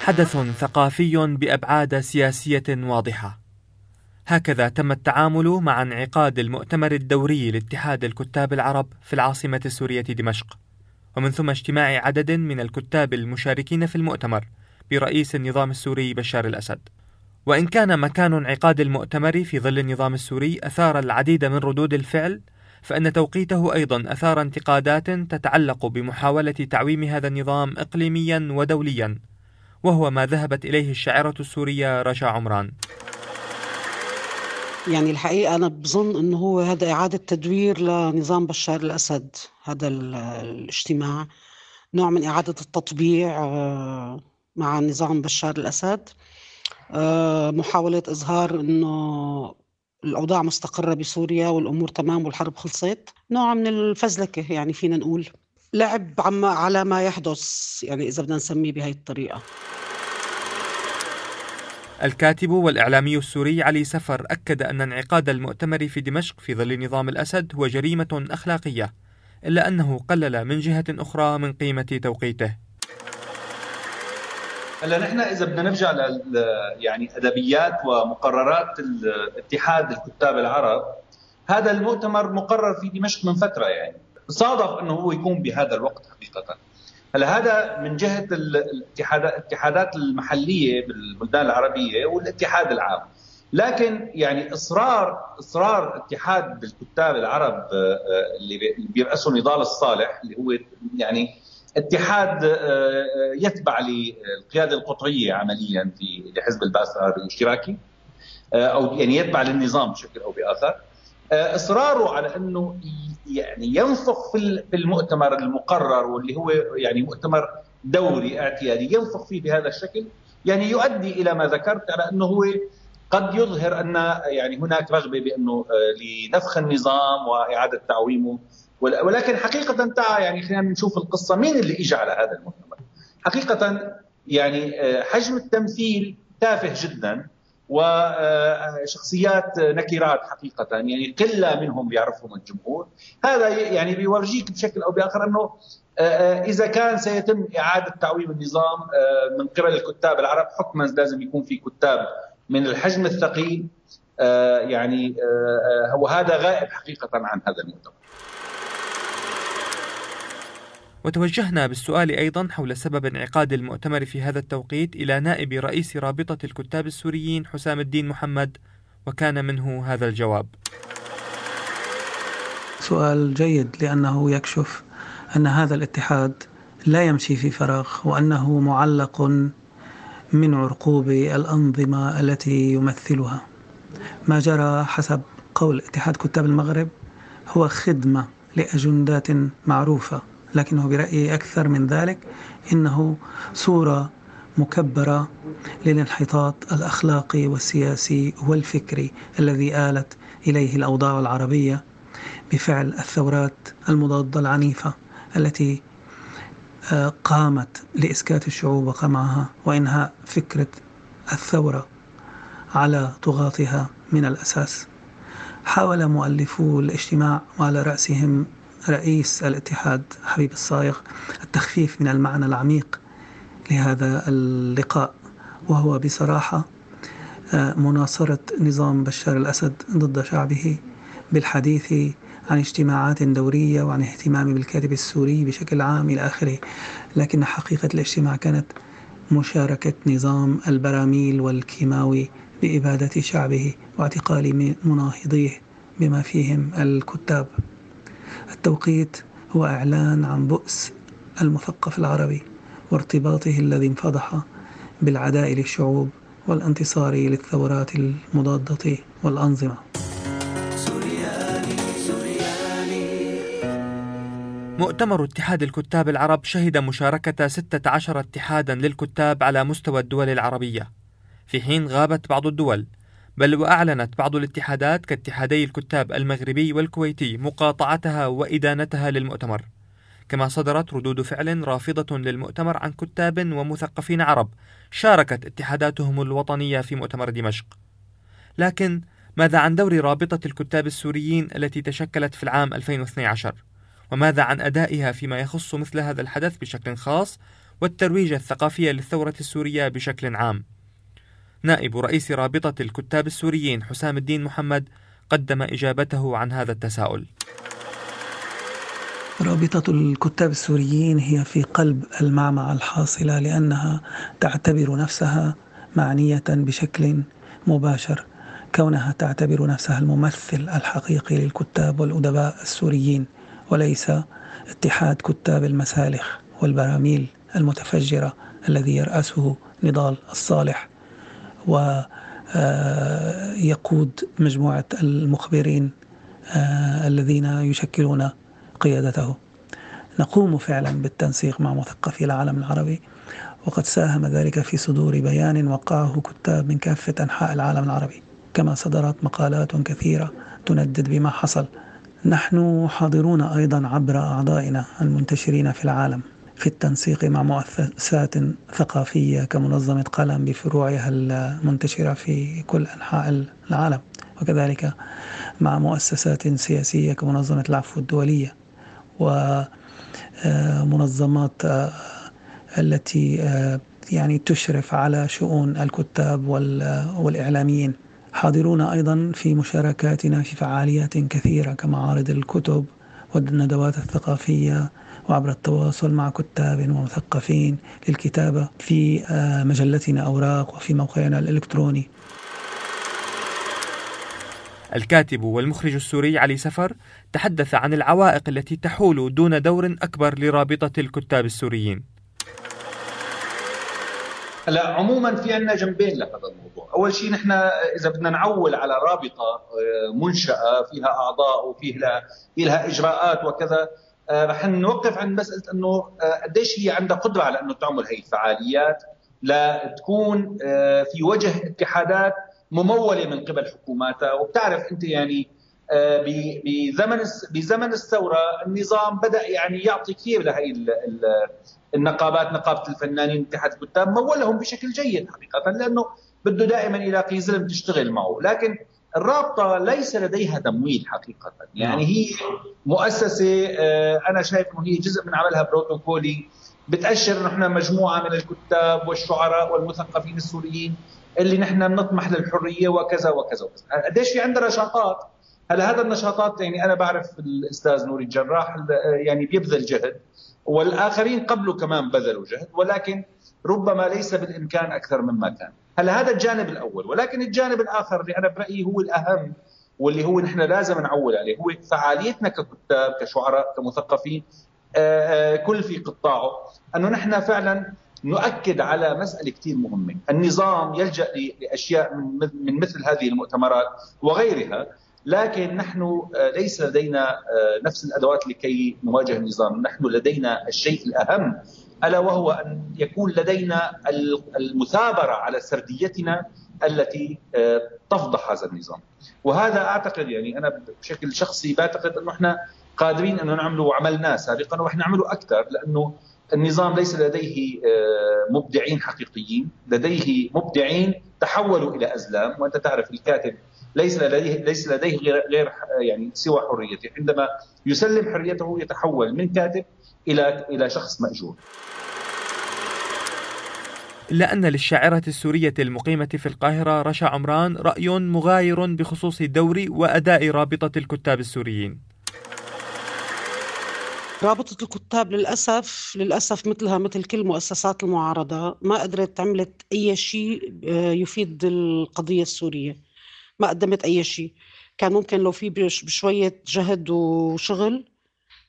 حدث ثقافي بأبعاد سياسية واضحة. هكذا تم التعامل مع انعقاد المؤتمر الدوري لاتحاد الكتاب العرب في العاصمة السورية دمشق، ومن ثم اجتماع عدد من الكتاب المشاركين في المؤتمر برئيس النظام السوري بشار الأسد. وإن كان مكان انعقاد المؤتمر في ظل النظام السوري أثار العديد من ردود الفعل، فإن توقيته أيضا أثار انتقادات تتعلق بمحاولة تعويم هذا النظام إقليميا ودوليا، وهو ما ذهبت إليه الشاعرة السورية رشا عمران. يعني الحقيقة أنا بظن أنه هو هذا إعادة تدوير لنظام بشار الأسد. هذا الاجتماع نوع من إعادة التطبيع مع نظام بشار الأسد، محاولة إظهار أنه الأوضاع مستقرة بسوريا والأمور تمام والحرب خلصت، نوع من الفزلكة يعني فينا نقول، لعب على ما يحدث يعني إذا بدنا نسميه بهذه الطريقة. الكاتب والإعلامي السوري علي سفر أكد أن انعقاد المؤتمر في دمشق في ظل نظام الأسد هو جريمة أخلاقية، إلا أنه قلل من جهة أخرى من قيمة توقيته. هلا نحن إذا بدنا نرجع يعني أدبيات ومقررات الاتحاد الكتاب العرب، هذا المؤتمر مقرر في دمشق من فترة، يعني صادف أنه هو يكون بهذا الوقت حقيقة. هلا هذا من جهة الاتحادات المحلية بالبلدان العربية والاتحاد العام، لكن يعني إصرار اتحاد الكتاب العرب اللي بيرأسه نضال الصالح، اللي هو يعني اتحاد يتبع للقيادة القطرية عمليا في لحزب البعث العربي الاشتراكي، أو يعني يتبع للنظام بشكل أو بآخر، إصراره على أنه يعني ينفخ في المؤتمر المقرر واللي هو يعني مؤتمر دوري اعتيادي، ينفخ فيه بهذا الشكل، يعني يؤدي إلى ما ذكرت على أنه هو قد يظهر أن يعني هناك رغبة بأنه لنفخ النظام وإعادة تعويمه، ولكن حقيقة يعني خلينا نشوف القصة مين اللي إجى على هذا المؤتمر. حقيقة يعني حجم التمثيل تافه جدا، وشخصيات نكرات حقيقة، يعني قلة منهم بيعرفهم الجمهور. هذا يعني بيورجيك بشكل أو بآخر أنه إذا كان سيتم إعادة تعويم النظام من قبل الكتاب العرب، حكما لازم يكون في كتاب من الحجم الثقيل، يعني هو هذا غائب حقيقة عن هذا المؤتمر. وتوجهنا بالسؤال أيضا حول سبب انعقاد المؤتمر في هذا التوقيت إلى نائب رئيس رابطة الكتاب السوريين حسام الدين محمد، وكان منه هذا الجواب. سؤال جيد، لأنه يكشف أن هذا الاتحاد لا يمشي في فراغ، وأنه معلق من عرقوب الأنظمة التي يمثلها. ما جرى حسب قول اتحاد كتاب المغرب هو خدمة لأجندات معروفة، لكنه برأيي أكثر من ذلك إنه صورة مكبرة للانحطاط الأخلاقي والسياسي والفكري الذي آلت إليه الأوضاع العربية بفعل الثورات المضادة العنيفة التي قامت لإسكات الشعوب وقمعها وإنهاء فكرة الثورة على طغاتها من الأساس. حاول مؤلفو الاجتماع وعلى رأسهم رئيس الاتحاد حبيب الصائغ التخفيف من المعنى العميق لهذا اللقاء، وهو بصراحة مناصرة نظام بشار الأسد ضد شعبه بالحديث عن اجتماعات دورية وعن اهتمام بالكاتب السوري بشكل عام إلى آخره. لكن حقيقة الاجتماع كانت مشاركة نظام البراميل والكيماوي بإبادة شعبه واعتقال مناهضيه بما فيهم الكتاب. التوقيت هو إعلان عن بؤس المثقف العربي وارتباطه الذي انفضح بالعداء للشعوب والانتصار للثورات المضادة والأنظمة. مؤتمر اتحاد الكتاب العرب شهد مشاركة 16 اتحادا للكتاب على مستوى الدول العربية، في حين غابت بعض الدول، بل وأعلنت بعض الاتحادات كاتحادي الكتاب المغربي والكويتي مقاطعتها وإدانتها للمؤتمر، كما صدرت ردود فعل رافضة للمؤتمر عن كتاب ومثقفين عرب شاركت اتحاداتهم الوطنية في مؤتمر دمشق. لكن ماذا عن دور رابطة الكتاب السوريين التي تشكلت في العام 2012؟ وماذا عن أدائها فيما يخص مثل هذا الحدث بشكل خاص والترويج الثقافي للثورة السورية بشكل عام. نائب رئيس رابطة الكتاب السوريين حسام الدين محمد قدم إجابته عن هذا التساؤل. رابطة الكتاب السوريين هي في قلب المعمعة الحاصلة لأنها تعتبر نفسها معنية بشكل مباشر، كونها تعتبر نفسها الممثل الحقيقي للكتاب والأدباء السوريين، وليس اتحاد كتاب المسالخ والبراميل المتفجرة الذي يرأسه نضال الصالح ويقود مجموعة المخبرين الذين يشكلون قيادته. نقوم فعلا بالتنسيق مع مثقفي العالم العربي، وقد ساهم ذلك في صدور بيان وقعه كتاب من كافة أنحاء العالم العربي، كما صدرت مقالات كثيرة تندد بما حصل. نحن حاضرون أيضا عبر أعضائنا المنتشرين في العالم في التنسيق مع مؤسسات ثقافية كمنظمة قلم بفروعها المنتشرة في كل أنحاء العالم، وكذلك مع مؤسسات سياسية كمنظمة العفو الدولية ومنظمات التي يعني تشرف على شؤون الكتاب والإعلاميين. حاضرون أيضا في مشاركاتنا في فعاليات كثيرة كمعارض الكتب والندوات الثقافية، وعبر التواصل مع كتاب ومثقفين للكتابة في مجلتنا أوراق وفي موقعنا الإلكتروني. الكاتب والمخرج السوري علي سفر تحدث عن العوائق التي تحول دون دور أكبر لرابطة الكتاب السوريين. هلا عموما في عندنا جنبين لهذا الموضوع. أول شيء نحن إذا بدنا نعول على رابطة منشأة فيها أعضاء وفيها لها إجراءات وكذا، رح نوقف عند مسألة أنه قديش هي عندها قدرة على أنه تعمل هي الفعاليات لتكون في وجه اتحادات ممولة من قبل حكوماتها. وبتعرف أنت يعني بزمن الثورة النظام بدأ يعني يعطي كثير لهي النقابات، نقابة الفنانين، اتحاد الكتاب، مولهم بشكل جيد حقيقة، لأنه بده دائما يلاقي زلم تشتغل معه. لكن الرابطة ليس لديها تمويل حقيقة، يعني هي مؤسسة أنا شايف أنه هي جزء من عملها بروتوكولي، بتأشر نحن مجموعة من الكتاب والشعراء والمثقفين السوريين اللي نحن بنطمح للحرية وكذا وكذا وكذا. قديش في عندنا نشاطات. هلا هذا النشاطات يعني أنا بعرف الأستاذ نوري الجراح يعني بيبذل جهد، والآخرين قبله كمان بذلوا جهد، ولكن ربما ليس بالإمكان أكثر مما كان. هلا هذا الجانب الأول، ولكن الجانب الآخر اللي أنا برأيي هو الأهم واللي هو نحن لازم نعول عليه هو فعاليتنا ككتاب كشعراء كمثقفين كل في قطاعه، أنه نحن فعلا نؤكد على مسألة كتير مهمة. النظام يلجأ لأشياء من مثل هذه المؤتمرات وغيرها، لكن نحن ليس لدينا نفس الأدوات لكي نواجه النظام. نحن لدينا الشيء الأهم، ألا وهو أن يكون لدينا المثابرة على سرديتنا التي تفضح هذا النظام. وهذا أعتقد يعني أنا بشكل شخصي بعتقد أنه إحنا قادرين أن نعمله وعملناه سابقا ورح نعمله أكثر، لأنه النظام ليس لديه مبدعين حقيقيين، لديه مبدعين تحولوا إلى أزلام. وأنت تعرف الكاتب ليس لديه غير يعني سوى حريته، عندما يسلم حريته يتحول من كاتب إلى شخص مأجور. إلا أن للشاعرة السورية المقيمة في القاهرة رشا عمران رأي مغاير بخصوص دور وأداء رابطة الكتاب السوريين. رابطة الكتاب للأسف مثلها مثل كل مؤسسات المعارضة ما قدرت عملت أي شيء يفيد القضية السورية، ما قدمت أي شيء. كان ممكن لو في بشوية جهد وشغل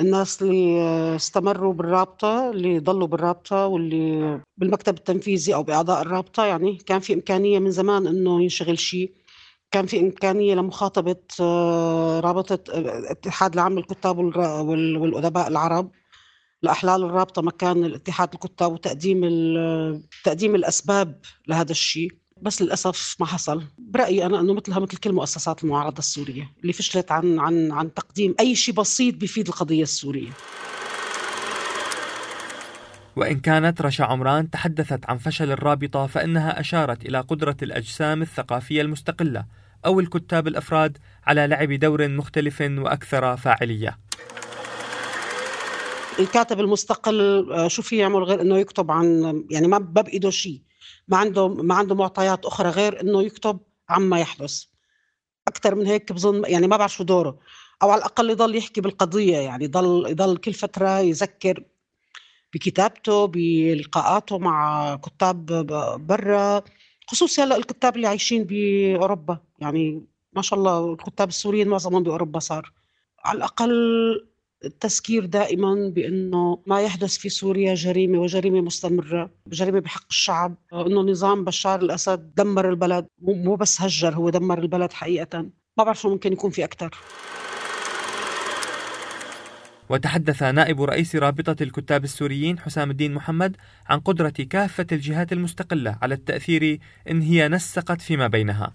الناس اللي استمروا بالرابطة، اللي ضلوا بالرابطة واللي بالمكتب التنفيذي أو بأعضاء الرابطة، يعني كان في إمكانية من زمان إنه ينشغل شيء. كان في إمكانية لمخاطبة رابطة الاتحاد العام للكتاب والأدباء العرب لأحلال الرابطة مكان الاتحاد الكتاب وتقديم الأسباب لهذا الشيء، بس للأسف ما حصل. برأيي أنا أنه مثلها مثل كل مؤسسات المعارضة السورية اللي فشلت عن تقديم أي شيء بسيط بيفيد القضية السورية. وإن كانت رشا عمران تحدثت عن فشل الرابطة، فإنها أشارت إلى قدرة الأجسام الثقافية المستقلة أو الكتاب الأفراد على لعب دور مختلف وأكثر فاعلية. الكاتب المستقل شو في يعمل غير انه يكتب عن، يعني ما ببقيده شيء، ما عنده معطيات اخرى غير انه يكتب عما يحدث. اكثر من هيك بظن يعني ما بعرف شو دوره، او على الاقل يضل يحكي بالقضيه، يعني يضل كل فتره يذكر بكتابته، بلقاءاته مع كتاب برا، خصوصا هلا الكتاب اللي عايشين باوروبا. يعني ما شاء الله الكتاب السوريين معظمهم باوروبا، صار على الاقل التذكير دائما بانه ما يحدث في سوريا جريمه، وجريمه مستمره، جريمه بحق الشعب، انه نظام بشار الاسد دمر البلد، مو بس هجر، هو دمر البلد حقيقه. ما بعرف شو ممكن يكون في اكثر. وتحدث نائب رئيس رابطة الكتاب السوريين حسام الدين محمد عن قدرة كافة الجهات المستقلة على التأثير إن هي نسقت فيما بينها.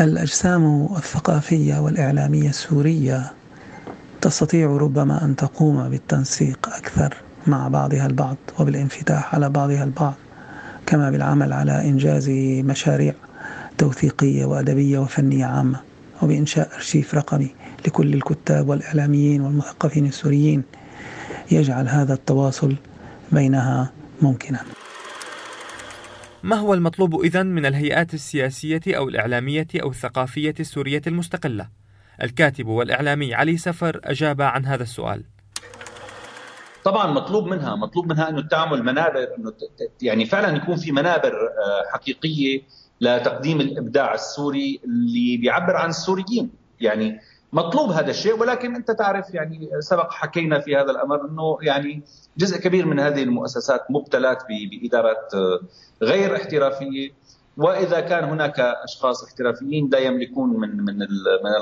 الأجسام الثقافية والإعلامية السورية تستطيع ربما أن تقوم بالتنسيق أكثر مع بعضها البعض، وبالانفتاح على بعضها البعض، كما بالعمل على إنجاز مشاريع توثيقية وأدبية وفنية عامة، وبإنشاء أرشيف رقمي لكل الكتاب والإعلاميين والمثقفين السوريين، يجعل هذا التواصل بينها ممكنا. ما هو المطلوب إذن من الهيئات السياسية أو الإعلامية أو الثقافية السورية المستقلة؟ الكاتب والإعلامي علي سفر أجاب عن هذا السؤال. طبعا مطلوب منها أنه تعمل منابر، يعني فعلا يكون في منابر حقيقية لتقديم الإبداع السوري اللي بيعبر عن السوريين. يعني مطلوب هذا الشيء، ولكن أنت تعرف، يعني سبق حكينا في هذا الأمر أنه يعني جزء كبير من هذه المؤسسات مبتلات بإدارات غير احترافية، وإذا كان هناك أشخاص احترافيين لا يملكون من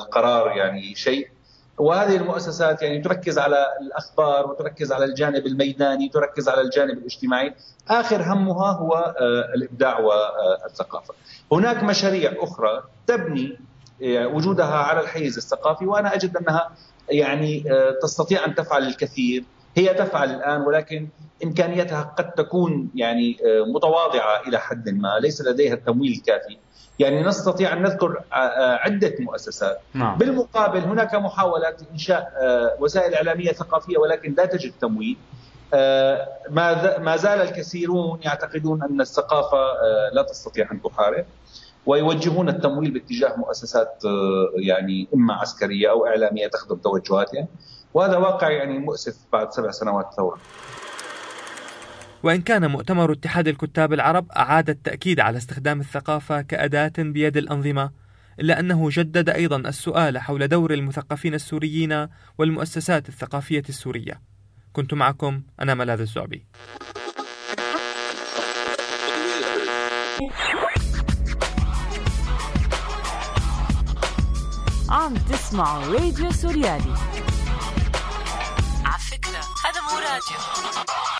القرار يعني شيء. وهذه المؤسسات يعني تركز على الأخبار، وتركز على الجانب الميداني، تركز على الجانب الاجتماعي، آخر همها هو الإبداع والثقافة. هناك مشاريع أخرى تبني وجودها على الحيز الثقافي، وأنا أجد أنها يعني تستطيع أن تفعل الكثير. هي تفعل الآن، ولكن إمكانيتها قد تكون يعني متواضعة إلى حد ما، ليس لديها التمويل الكافي. يعني نستطيع أن نذكر عدة مؤسسات. نعم. بالمقابل هناك محاولات إنشاء وسائل إعلامية ثقافية، ولكن لا تجد تمويل. ما زال الكثيرون يعتقدون أن الثقافة لا تستطيع أن تحارب، ويوجهون التمويل باتجاه مؤسسات يعني إما عسكرية أو إعلامية تخدم توجهاتها، وهذا واقع يعني مؤسف بعد 7 سنوات ثورة. وإن كان مؤتمر اتحاد الكتاب العرب أعاد التأكيد على استخدام الثقافة كأداة بيد الأنظمة، إلا أنه جدد أيضا السؤال حول دور المثقفين السوريين والمؤسسات الثقافية السورية. كنت معكم أنا ملاذ الزعبي. عم تسمعوا راديو سوريالي. على فكرة هذا مو راديو.